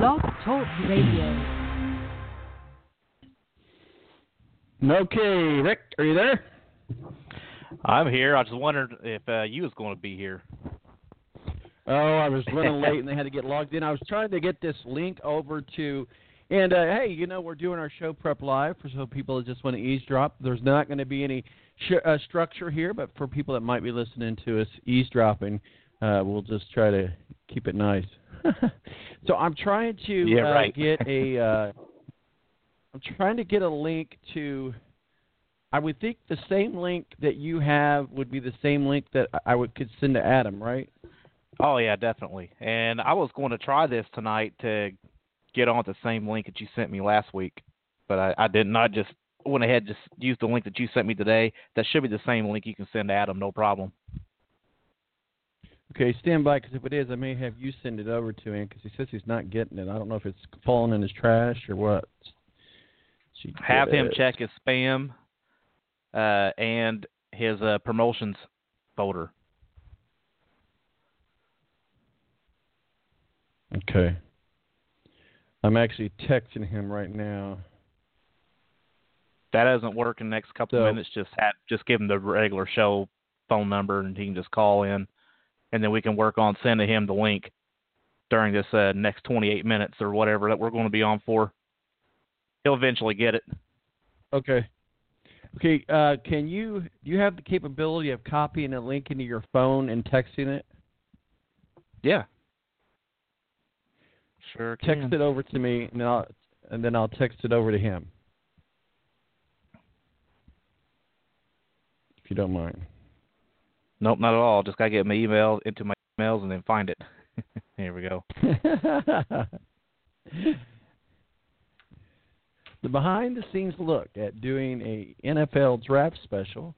Blog Talk Radio. Okay, Rick, are you there? I'm here. I just wondered if you was going to be here. Oh, I was running late and they had to get logged in. I was trying to get this link over to, and hey, you know, we're doing our show prep live for some people that just want to eavesdrop. There's not going to be any structure here, but for people that might be listening to us eavesdropping, we'll just try to keep it nice. So I'm trying to get a I'm trying to get a link to, I would think the same link that you have would be the same link that I could send to Adam, right? Oh, yeah, definitely. And I was going to try this tonight to get on the same link that you sent me last week, but I didn't. I just went ahead and just used the link that you sent me today. That should be the same link you can send to Adam, no problem. Okay, stand by, because if it is, I may have you send it over to him, because he says he's not getting it. I don't know if it's falling in his trash or what. Have him check his spam and his promotions folder. Okay. I'm actually texting him right now. That doesn't work in the next couple of minutes. Just give him the regular show phone number, and he can just call in. And then we can work on sending him the link during this next 28 minutes or whatever that we're going to be on for. He'll eventually get it. Okay. Okay. Do you have the capability of copying a link into your phone and texting it? Yeah. Sure can. Text it over to me, and then I'll text it over to him, if you don't mind. Nope, not at all. Just got to get my email into my emails and then find it. Here we go. The behind-the-scenes look at doing a NFL draft special.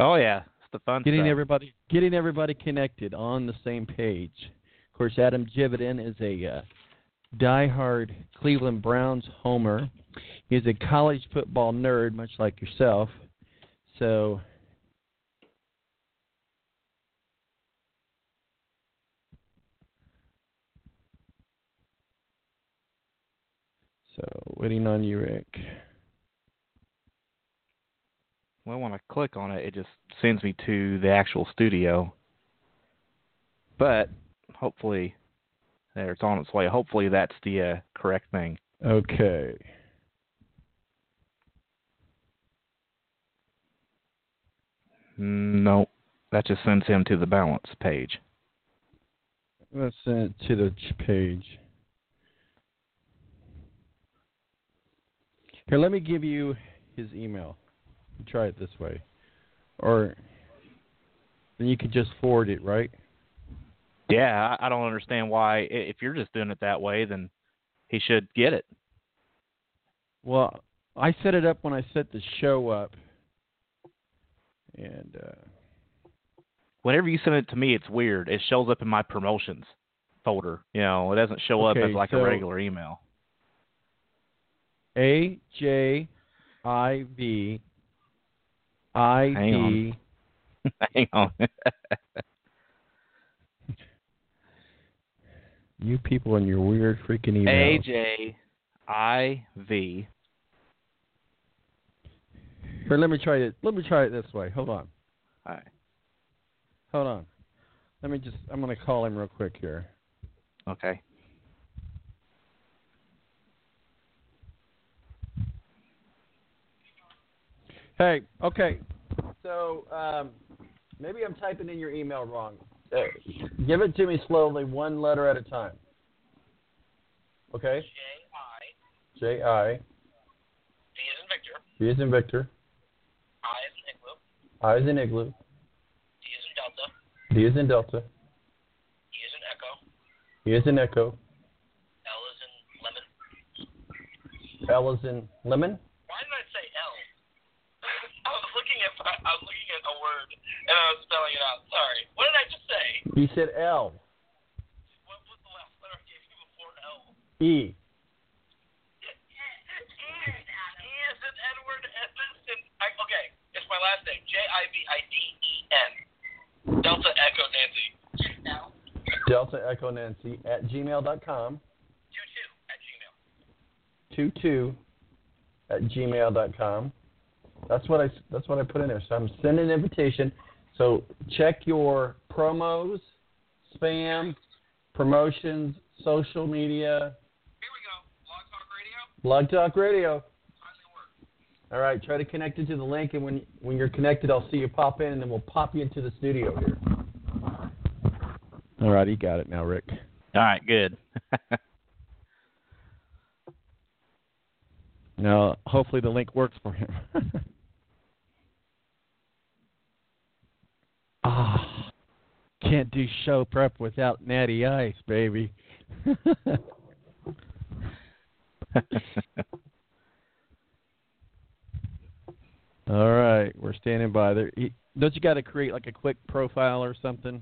Oh, yeah. It's the fun stuff. Getting everybody connected on the same page. Of course, Adam Jividen is a diehard Cleveland Browns homer. He's a college football nerd, much like yourself. So... waiting on you, Rick. Well, when I click on it, it just sends me to the actual studio. But hopefully, there, it's on its way. Hopefully, that's the correct thing. Okay. No, that just sends him to the balance page. Let's send it to the page. Here, let me give you his email. You try it this way. Or then you could just forward it, right? Yeah, I don't understand why. If you're just doing it that way, then he should get it. Well, I set it up when I set the show up. And whenever you send it to me, it's weird. It shows up in my promotions folder. You know, it doesn't show up as like a regular email. AJIVID. Hang on. You people and your weird freaking email. AJIV. Here, let me try it. Let me try it this way. Hold on. All right. Hold on. I'm going to call him real quick here. Okay. Hey, okay, so maybe I'm typing in your email wrong. Give it to me slowly, one letter at a time. Okay? J-I. V as in Victor. I as in Igloo. D as in Delta. E as in Echo. L as in Lemon. I'm looking at a word, and I was spelling it out. Sorry. What did I just say? You said L. What was the last letter I gave you before L? E. E is an Edward. Okay, it's my last name. JIVIDEN. Delta Echo Nancy. Delta Echo Nancy at gmail.com. 22 at gmail.com. That's what I put in there. So I'm sending an invitation. So check your promos, spam, promotions, social media. Here we go. Blog Talk Radio. Blog Talk Radio. All right, try to connect into the link, and when you're connected, I'll see you pop in, and then we'll pop you into the studio here. All right, you got it now, Rick. All right, good. Now, hopefully the link works for him. Ah, can't do show prep without Natty Ice, baby. All right, we're standing by there. Don't you got to create like a quick profile or something?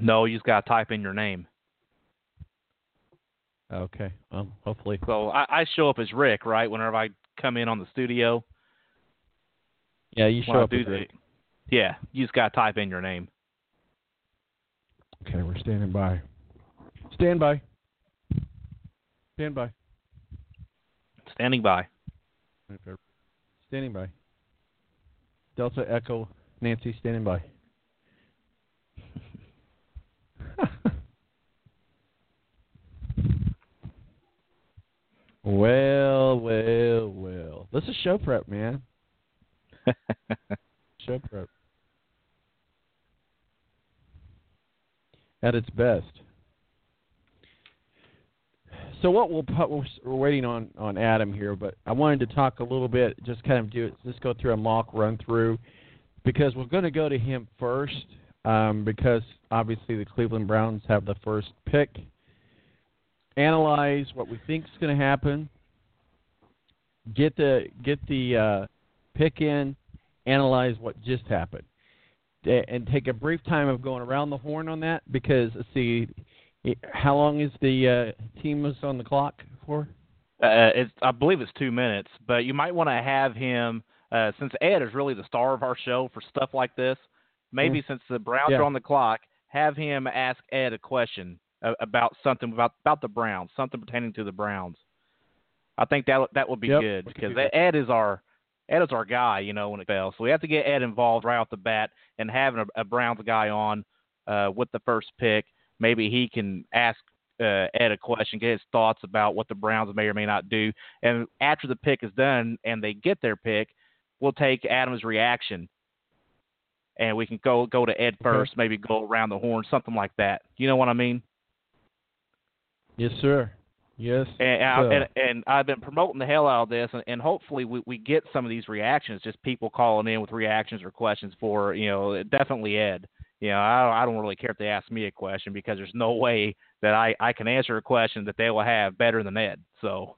No, you just got to type in your name. Okay, well, hopefully. So I show up as Rick, right, whenever I come in on the studio? Yeah, you show up as Rick. Yeah, you just got to type in your name. Okay, we're standing by. Stand by. Stand by. Standing by. Standing by. Delta Echo Nancy standing by. Well. This is show prep, man. Show prep. At its best. So what we're waiting on Adam here, but I wanted to talk a little bit, just kind of just go through a mock run-through, because we're going to go to him first, because obviously the Cleveland Browns have the first pick. Analyze what we think is going to happen. Get the pick in. Analyze what just happened, and take a brief time of going around the horn on that, because let's see. How long is the team was on the clock for? I believe it's 2 minutes, but you might want to have him, since Ed is really the star of our show for stuff like this, maybe since the Browns are on the clock, have him ask Ed a question about something about the Browns, something pertaining to the Browns. I think that would be good, because Ed is our guy, you know, when it fails. So we have to get Ed involved right off the bat, and having a Browns guy on with the first pick. Maybe he can ask Ed a question, get his thoughts about what the Browns may or may not do. And after the pick is done and they get their pick, we'll take Adam's reaction. And we can go to Ed first, maybe go around the horn, something like that. You know what I mean? Yes, sir. Yes. And I've been promoting the hell out of this, and hopefully we get some of these reactions, just people calling in with reactions or questions for, you know, definitely Ed. You know, I don't really care if they ask me a question, because there's no way that I can answer a question that they will have better than Ed. So,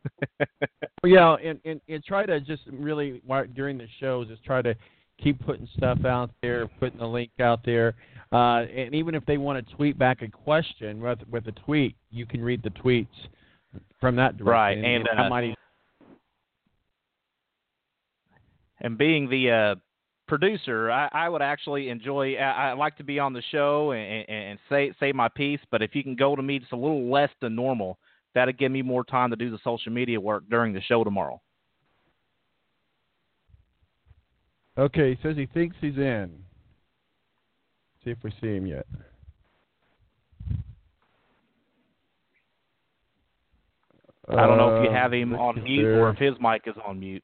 yeah, and try to just really, during the show, just try to keep putting stuff out there, putting the link out there. And even if they want to tweet back a question with a tweet, you can read the tweets from that direction. Right. And being the producer, I would actually enjoy. I like to be on the show and say my piece, but if you can go to me just a little less than normal, that'll give me more time to do the social media work during the show tomorrow. Okay, he says he thinks he's in. See if we see him yet. I don't know if you have him on mute or if his mic is on mute,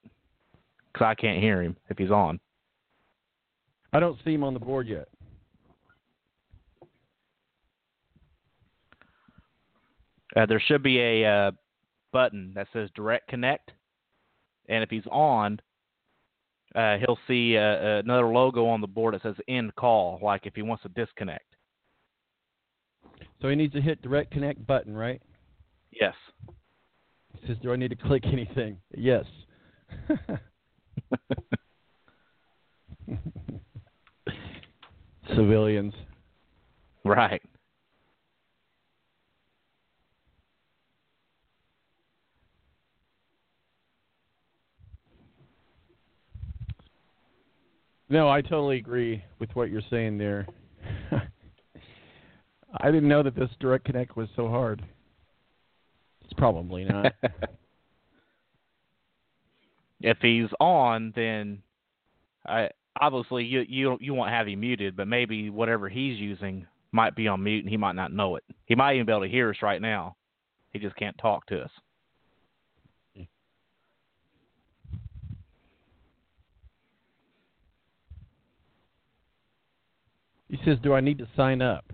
because I can't hear him if he's on. I don't see him on the board yet. There should be a button that says direct connect. And if he's on, he'll see another logo on the board that says end call, like if he wants to disconnect. So he needs to hit direct connect button, right? Yes. He says, do I need to click anything? Yes. Civilians. Right. No, I totally agree with what you're saying there. I didn't know that this direct connect was so hard. It's probably not. If he's on, then obviously you won't have him muted, but maybe whatever he's using might be on mute and he might not know it. He might even be able to hear us right now. He just can't talk to us. He says, do I need to sign up?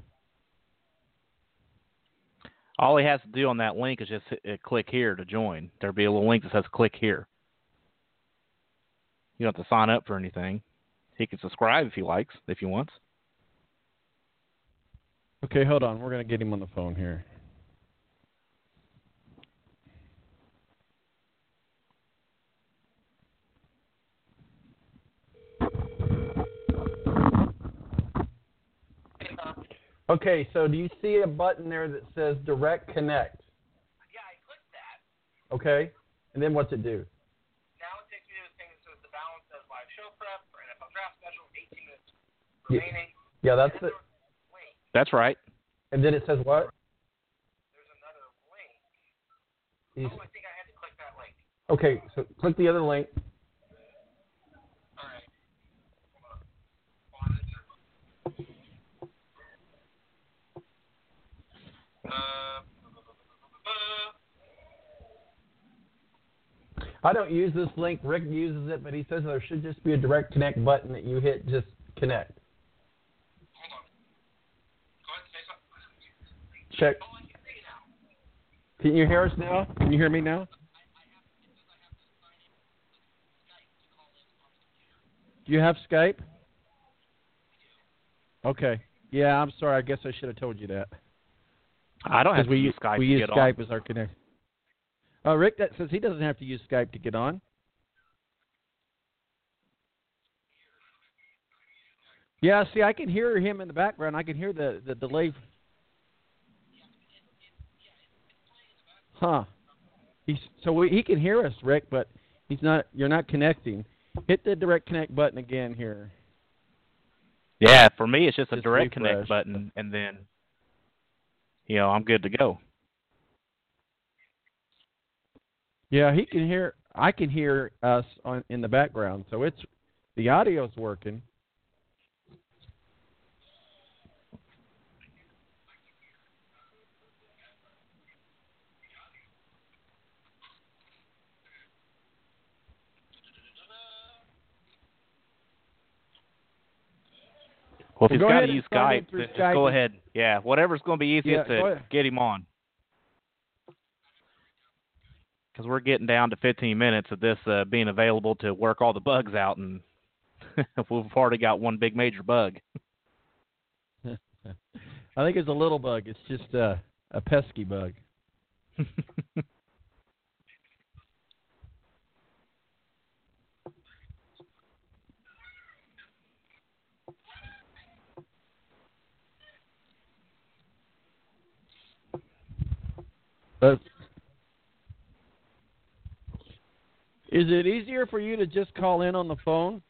All he has to do on that link is just click here to join. There'll be a little link that says click here. You don't have to sign up for anything. He can subscribe if he likes, if he wants. Okay, hold on. We're going to get him on the phone here. Okay, so do you see a button there that says Direct Connect? Yeah, I clicked that. Okay, and then what's it do? Now it takes me to the thing that says The Balance of Live Show Prep or NFL Draft Special, 18 minutes remaining. Yeah, that's it. That's right. And then it says what? There's another link. Oh, I think I had to click that link. Okay, so click the other link. I don't use this link. Rick uses it, but he says there should just be a direct connect button that you hit. Just connect. Hold on. Go ahead and say something. Check. Oh, I can see now. Can you hear us now? Can you hear me now? Do you have Skype? Okay. Yeah, I'm sorry. I guess I should have told you that. I don't have to use Skype. We use Skype as our connection. Rick, that says he doesn't have to use Skype to get on. Yeah, see, I can hear him in the background. I can hear the delay. Huh. He can hear us, Rick, but he's not. You're not connecting. Hit the direct connect button again here. Yeah, for me, it's just a direct connect button, and then... I'm good to go. Yeah, he can hear. I can hear us in the background, so it's the audio's working. Well, if he's got to use Skype, then just go ahead. Yeah, whatever's going to be easiest to get him on. Because we're getting down to 15 minutes of this being available to work all the bugs out, and we've already got one big major bug. I think it's a little bug. It's just a pesky bug. Is it easier for you to just call in on the phone?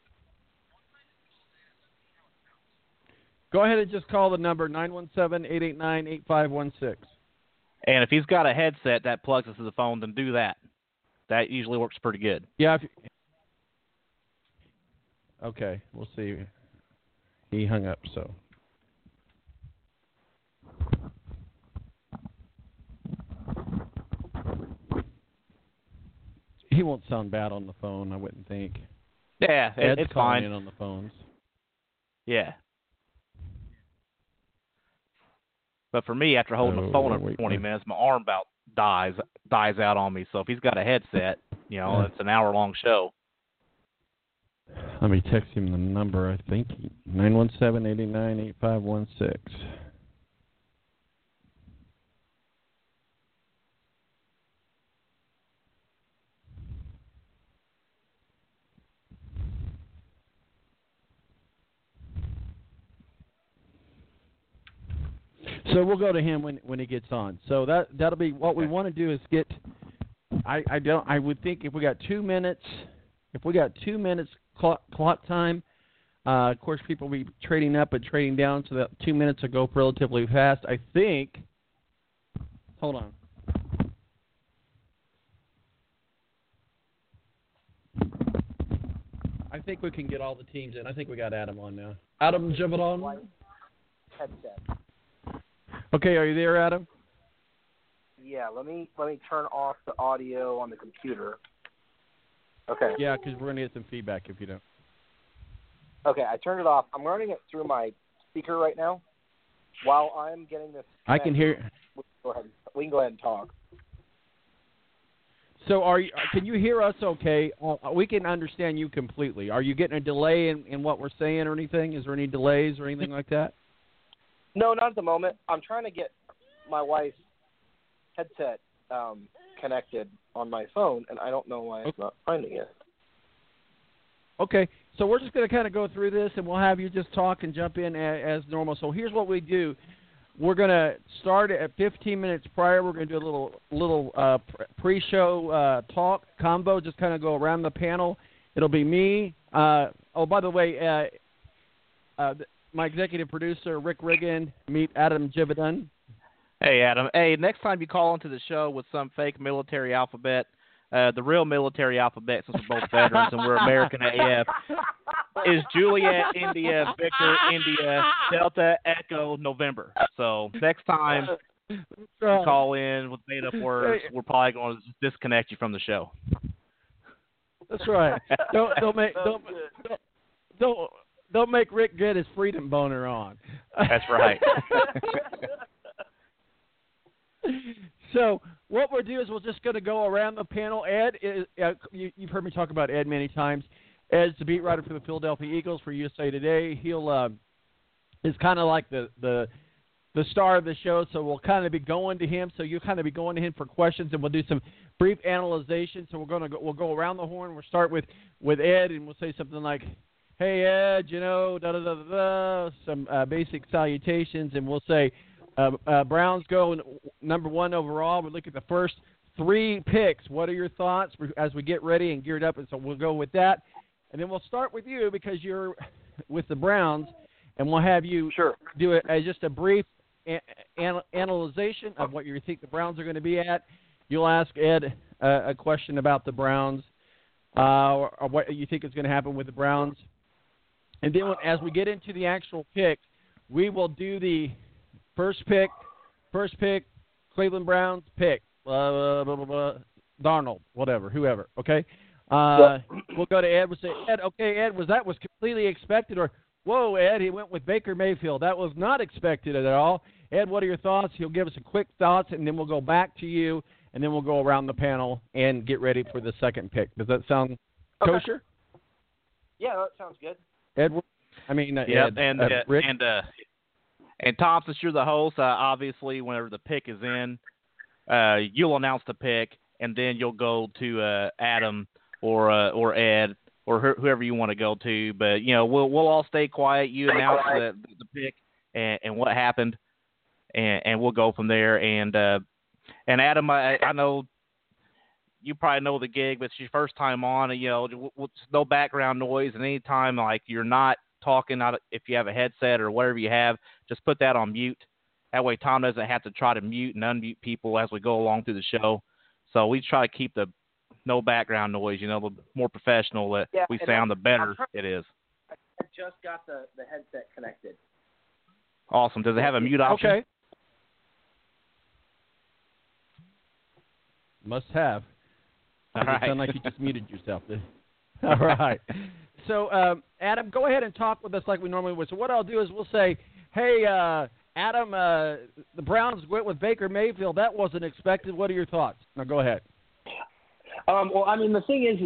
Go ahead and just call the number 917-889-8516. And if he's got a headset that plugs into the phone, then do that. That usually works pretty good. Yeah. Okay, we'll see. He hung up, so... He won't sound bad on the phone, I wouldn't think. Yeah, it's fine. Ed's calling in on the phones. Yeah. But for me, after holding the phone up for 20 minutes, my arm about dies out on me. So if he's got a headset, it's an hour-long show. Let me text him the number, I think. 917-889-8516. So we'll go to him when he gets on. So that'll be what we want to do is get. I would think if we got two minutes clock time, of course people will be trading up and trading down, so that 2 minutes will go relatively fast. I think. Hold on. I think we can get all the teams in. I think we got Adam on now. Adam Jividen. Okay, are you there, Adam? Yeah, let me turn off the audio on the computer. Okay. Yeah, because we're going to get some feedback if you don't. Okay, I turned it off. I'm running it through my speaker right now. While I'm getting this... I can hear... We can go ahead and talk. So can you hear us okay? We can understand you completely. Are you getting a delay in what we're saying or anything? Is there any delays or anything like that? No, not at the moment. I'm trying to get my wife's headset connected on my phone, and I don't know why it's not finding it. Okay, so we're just going to kind of go through this, and we'll have you just talk and jump in as normal. So here's what we do. We're going to start at 15 minutes prior. We're going to do a little pre-show talk combo, just kind of go around the panel. It'll be me. By the way, my executive producer, Rick Riggin, meet Adam Jividen. Hey, Adam. Hey, next time you call into the show with some fake military alphabet, the real military alphabet, since we're both veterans and we're American AF, is Juliet, India, Victor, India, Delta, Echo, November. So next time you call in with made-up words, we're probably going to disconnect you from the show. That's right. Don't make Rick get his freedom boner on. That's right. So what we'll do is we're just going to go around the panel. Ed, you've heard me talk about Ed many times. Ed's the beat writer for the Philadelphia Eagles for USA Today. He'll is kind of like the star of the show, so we'll kind of be going to him. So you'll kind of be going to him for questions, and we'll do some brief analyzation. So we'll go around the horn. We'll start with Ed, and we'll say something like, "Hey Ed, you know, da da da da," some basic salutations, and we'll say, Browns go number one overall. We look at the first three picks. What are your thoughts as we get ready and geared up? And so we'll go with that. And then we'll start with you because you're with the Browns, and we'll have you do it as just a brief analyzation of what you think the Browns are going to be at. You'll ask Ed a question about the Browns or what you think is going to happen with the Browns. And then as we get into the actual picks, we will do the first pick, Cleveland Browns pick, blah, blah, blah, blah, Darnold, whatever, whoever, okay? We'll go to Ed. We'll say, Ed, was completely expected? Or, whoa, Ed, he went with Baker Mayfield. That was not expected at all. Ed, what are your thoughts? He'll give us a quick thoughts, and then we'll go back to you, and then we'll go around the panel and get ready for the second pick. Does that sound kosher? Yeah, that sounds good. Edward? Ed, Rick? And Tom, since you're the host, obviously, whenever the pick is in, you'll announce the pick, and then you'll go to Adam or Ed or whoever you want to go to. But you know, we'll all stay quiet. You announce the pick and what happened, and we'll go from there. And Adam, I know you probably know the gig, but it's your first time on. And, you know, no background noise, and any time like you're not talking, if you have a headset or whatever you have, just put that on mute. That way Tom doesn't have to try to mute and unmute people as we go along through the show. So we try to keep the no background noise, you know, the more professional that we sound, the better it is. I just got the headset connected. Awesome. Does it have a mute option? Okay. Must have. All right. Sound like you just muted yourself. All right. So, Adam, go ahead and talk with us like we normally would. So what I'll do is we'll say, hey, Adam, the Browns went with Baker Mayfield. That wasn't expected. What are your thoughts? Now, go ahead. The thing is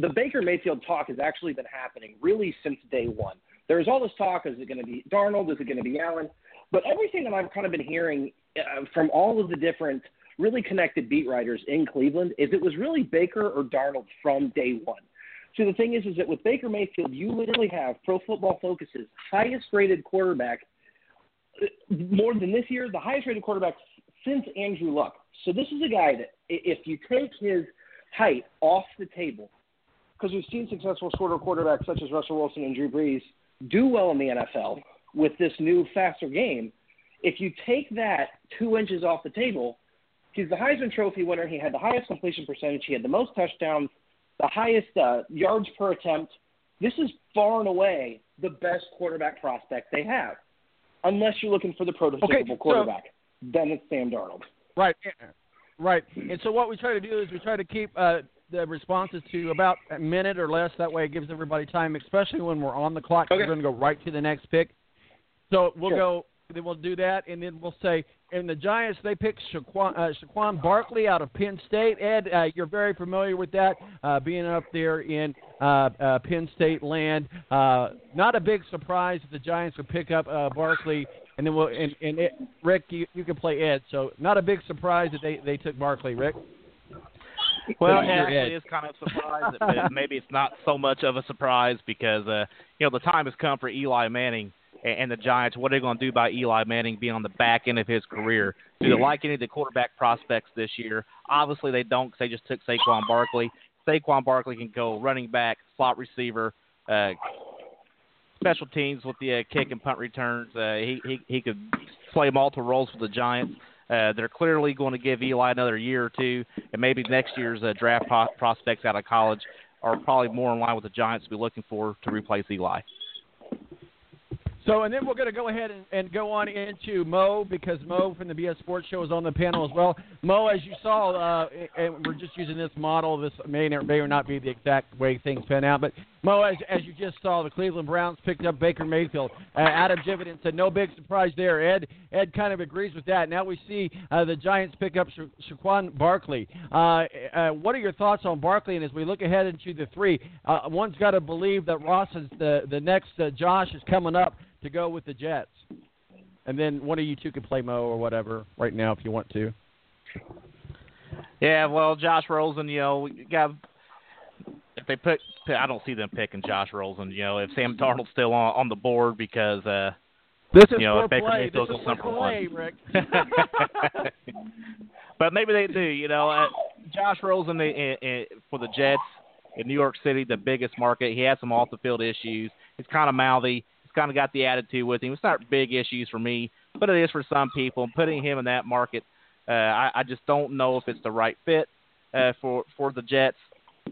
the Baker Mayfield talk has actually been happening really since day one. There's all this talk, is it going to be Darnold? Is it going to be Allen? But everything that I've kind of been hearing from all of the different really connected beat writers in Cleveland is it was really Baker or Darnold from day one. So the thing is that with Baker Mayfield, you literally have Pro Football Focus's highest-rated quarterback, more than this year, the highest-rated quarterback since Andrew Luck. So this is a guy that if you take his height off the table, because we've seen successful shorter quarterbacks such as Russell Wilson and Drew Brees do well in the NFL with this new, faster game, if you take that 2 inches off the table, he's the Heisman Trophy winner. He had the highest completion percentage. He had the most touchdowns, the highest yards per attempt, This is far and away the best quarterback prospect they have, unless you're looking for the prototypical quarterback. Then it's Sam Darnold. Right, right. And so what we try to do is we try to keep the responses to about a minute or less. That way it gives everybody time, especially when we're on the clock. Okay. We're going to go right to the next pick. So we'll go. Then we'll do that, and then we'll say, and the Giants, they picked Saquon Barkley out of Penn State. Ed, you're very familiar with that, being up there in Penn State land. Not a big surprise that the Giants would pick up Barkley, and then we'll and it, Rick, you can play Ed. So not a big surprise that they took Barkley, Rick. Well, it actually is kind of a surprise. But maybe it's not so much of a surprise because you know, the time has come for Eli Manning. And the Giants, what are they going to do by Eli Manning being on the back end of his career? Do they like any of the quarterback prospects this year? Obviously, they don't because they just took Saquon Barkley. Saquon Barkley can go running back, slot receiver, special teams with the kick and punt returns. He could play multiple roles for the Giants. They're clearly going to give Eli another year or two, and maybe next year's draft prospects out of college are probably more in line with the Giants will be looking for to replace Eli. So, and then we're going to go ahead and go on into Mo, because Mo from the BS Sports Show is on the panel as well. Mo, as you saw, and we're just using this model. This may or not be the exact way things pan out. But, Mo, as you just saw, the Cleveland Browns picked up Baker Mayfield. Adam Jividen said no big surprise there. Ed kind of agrees with that. Now we see the Giants pick up Saquon Barkley. What are your thoughts on Barkley? And as we look ahead into the three, one's got to believe that Ross is the next Josh is coming up to go with the Jets. And then one of you two could play Mo or whatever right now if you want to. Yeah, well, Josh Rosen, you know, if they put, I don't see them picking Josh Rosen, you know, if Sam Darnold's still on the board because, this is, you know, if Baker Mayfield's on number one. Rick. But maybe they do, you know. Josh Rosen for the Jets in New York City, the biggest market, he has some off-the-field issues. He's kind of mouthy. Kind of got the attitude with him. It's not big issues for me, but it is for some people. Putting him in that market, I just don't know if it's the right fit for the Jets,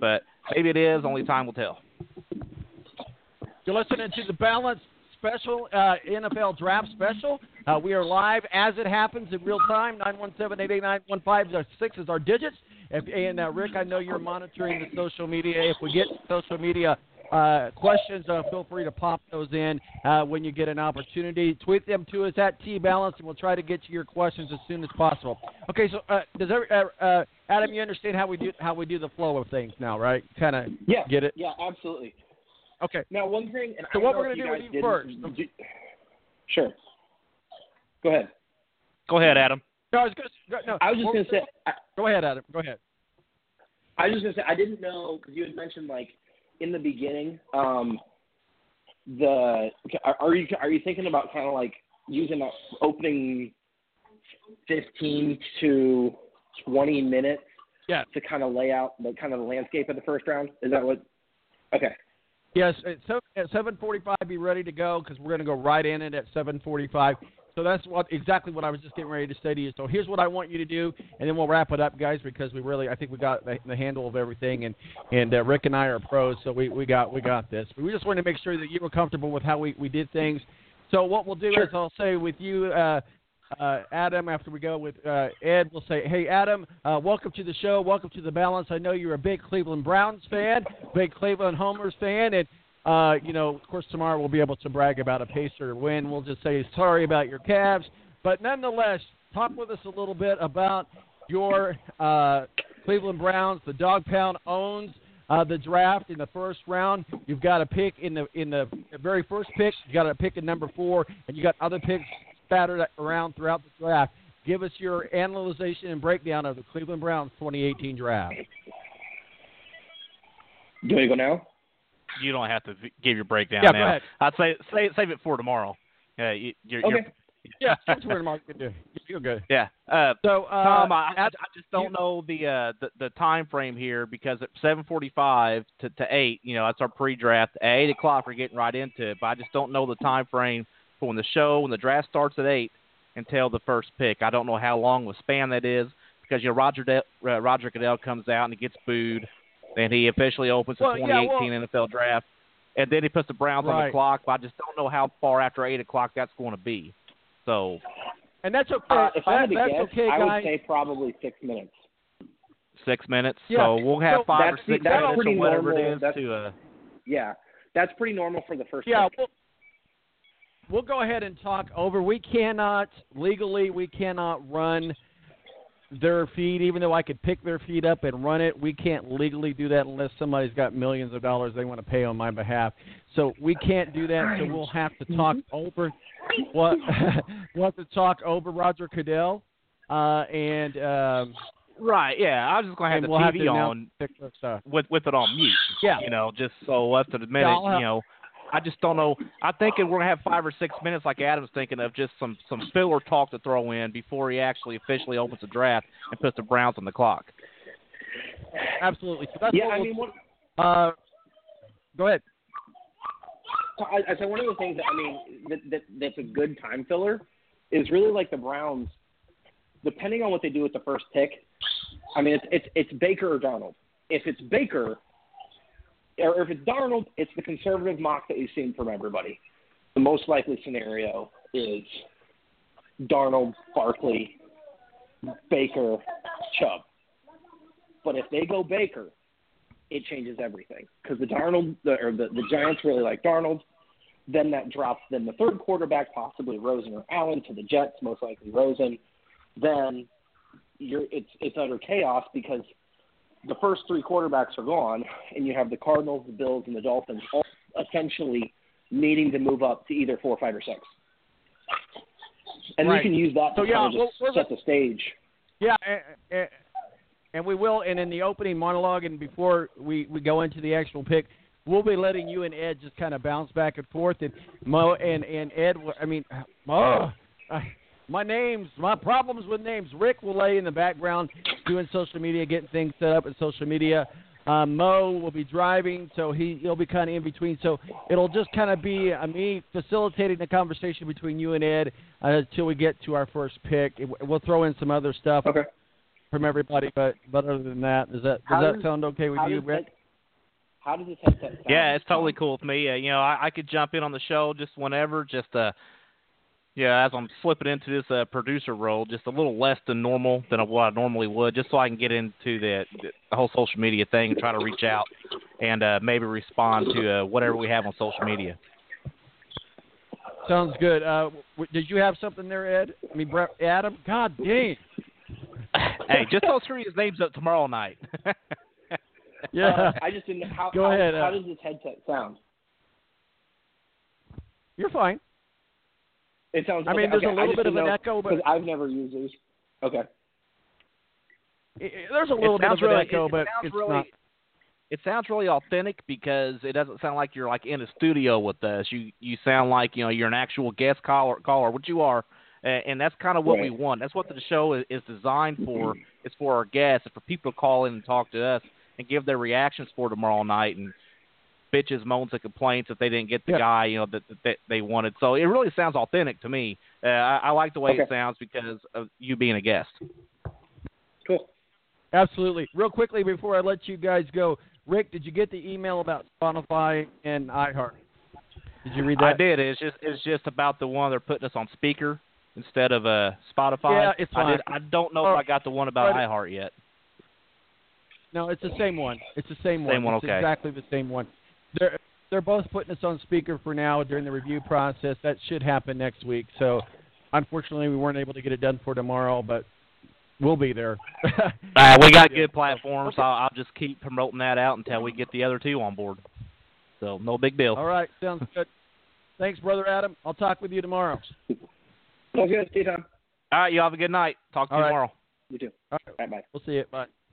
but maybe it is. Only time will tell. You're listening to The Balance Special, NFL Draft Special. We are live as it happens in real time. 917-889-15 is our digits. And Rick, I know you're monitoring the social media. If we get social media questions, feel free to pop those in when you get an opportunity. Tweet them to us at TBalance, and we'll try to get to your questions as soon as possible. Okay, so Adam, you understand how we do the flow of things now, right? Kind of get it? Yeah, absolutely. Okay. Now, one thing. And so what we're going to do with you first. Sure. Go ahead, Adam. Go ahead, Adam. Go ahead. I was just going to say, I didn't know, because you had mentioned, like, in the beginning, are you thinking about kind of like using an opening 15 to 20 minutes to kind of lay out the kind of the landscape of the first round? Is that what? Okay. Yes, at 7:45, be ready to go because we're going to go right in it at 7:45. So that's exactly what I was just getting ready to say to you. So here's what I want you to do, and then we'll wrap it up, guys, because I think we got the handle of everything, and Rick and I are pros, so we got this. We just wanted to make sure that you were comfortable with how we did things. So what we'll do is I'll say with you, Adam, after we go with Ed, we'll say, hey, Adam, welcome to the show. Welcome to The Balance. I know you're a big Cleveland Browns fan, big Cleveland Homers fan, and you know, of course, tomorrow we'll be able to brag about a Pacer win. We'll just say sorry about your Cavs. But nonetheless, talk with us a little bit about your Cleveland Browns. The Dog Pound owns the draft in the first round. You've got a pick in the very first pick. You've got a pick in number 4, and you got other picks spattered around throughout the draft. Give us your analysis and breakdown of the Cleveland Browns 2018 draft. Do you go now? You don't have to give your breakdown now. Go ahead. I'd say save it for tomorrow. Tomorrow you're good. Yeah. So Tom, I just don't know the time frame here because at 7:45 to 8, you know, that's our pre-draft. At 8 o'clock, we're getting right into it. But I just don't know the time frame for when the draft starts at 8 until the first pick. I don't know how long of a span that is because you know Roger Goodell comes out and he gets booed. And he officially opens the 2018 NFL Draft. and then he puts the Browns on the clock. But I just don't know how far after 8 o'clock that's going to be. So, and that's okay. If I had to guess, okay, I would say probably 6 minutes. 6 minutes. Yeah. So we'll have 5 or 6 minutes or whatever normal, it is to. Yeah, that's pretty normal for the first. Yeah. We'll go ahead and talk over. We cannot, legally, we cannot run their feed, even though I could pick their feed up and run it. We can't legally do that unless somebody's got millions of dollars they want to pay on my behalf. So we can't do that, so we'll have to talk over. We'll have to talk over Roger Goodell. Right, yeah. I was just going to have the TV on with it on mute, you know, just so after the minute, you know. I just don't know. I think we're going to have 5 or 6 minutes like Adam's thinking of, just some filler talk to throw in before he actually officially opens the draft and puts the Browns on the clock. Absolutely. So that's go ahead. So one of the things that's a good time filler is really like the Browns, depending on what they do with the first pick, it's Baker or Darnold. If it's Baker – or if it's Darnold, it's the conservative mock that we've seen from everybody. The most likely scenario is Darnold, Barkley, Baker, Chubb. But if they go Baker, it changes everything. Because the Giants really like Darnold. Then that drops then the third quarterback, possibly Rosen or Allen, to the Jets, most likely Rosen. Then it's utter chaos because the first three quarterbacks are gone, and you have the Cardinals, the Bills, and the Dolphins all essentially needing to move up to either 4, 5, or 6. And you can use that to set the stage. Yeah, and we will. And in the opening monologue and before we go into the actual pick, we'll be letting you and Ed just kind of bounce back and forth. And Mo and Ed, my problems with names. Rick will lay in the background doing social media, getting things set up in social media. Mo will be driving, so he'll be kind of in between. So it'll just kind of be me facilitating the conversation between you and Ed until we get to our first pick. We'll throw in some other stuff from everybody, but other than that, does that sound okay with you, Rick? How does this headset sound? Yeah, it's totally cool with me. I could jump in on the show just whenever, as I'm slipping into this producer role, just a little less than normal than what I normally would, just so I can get into the whole social media thing and try to reach out and maybe respond to whatever we have on social media. Sounds good. Did you have something there, Ed? Adam? God dang. Hey, just don't screw his names up tomorrow night. I just didn't know. Go ahead. How does this headset sound? You're fine. It sounds. There's a little bit of an echo, but I've never used these. Okay. There's a little bit of an echo, but it's not. It sounds really authentic because it doesn't sound like you're like in a studio with us. You sound like you're an actual guest caller, which you are, and that's kind of what we want. That's what the show is designed for. It's for our guests, it's for people to call in and talk to us and give their reactions for tomorrow night and bitches, moans, and complaints that they didn't get the guy that they wanted. So it really sounds authentic to me. I like the way it sounds because of you being a guest. Cool. Absolutely. Real quickly before I let you guys go, Rick, did you get the email about Spotify and iHeart? Did you read that? I did. It's just about the one they're putting us on speaker instead of Spotify. Yeah, it's fine. I don't know if I got the one about iHeart yet. No, it's the same one. It's exactly the same one. They're both putting us on speaker for now during the review process. That should happen next week. So, unfortunately, we weren't able to get it done for tomorrow, but we'll be there. We got good platforms. So I'll just keep promoting that out until we get the other two on board. So, no big deal. All right. Sounds good. Thanks, Brother Adam. I'll talk with you tomorrow. Sounds good. See you, Tom. All right. You have a good night. Talk to you tomorrow. You too. All right. Bye-bye. We'll see you. Bye.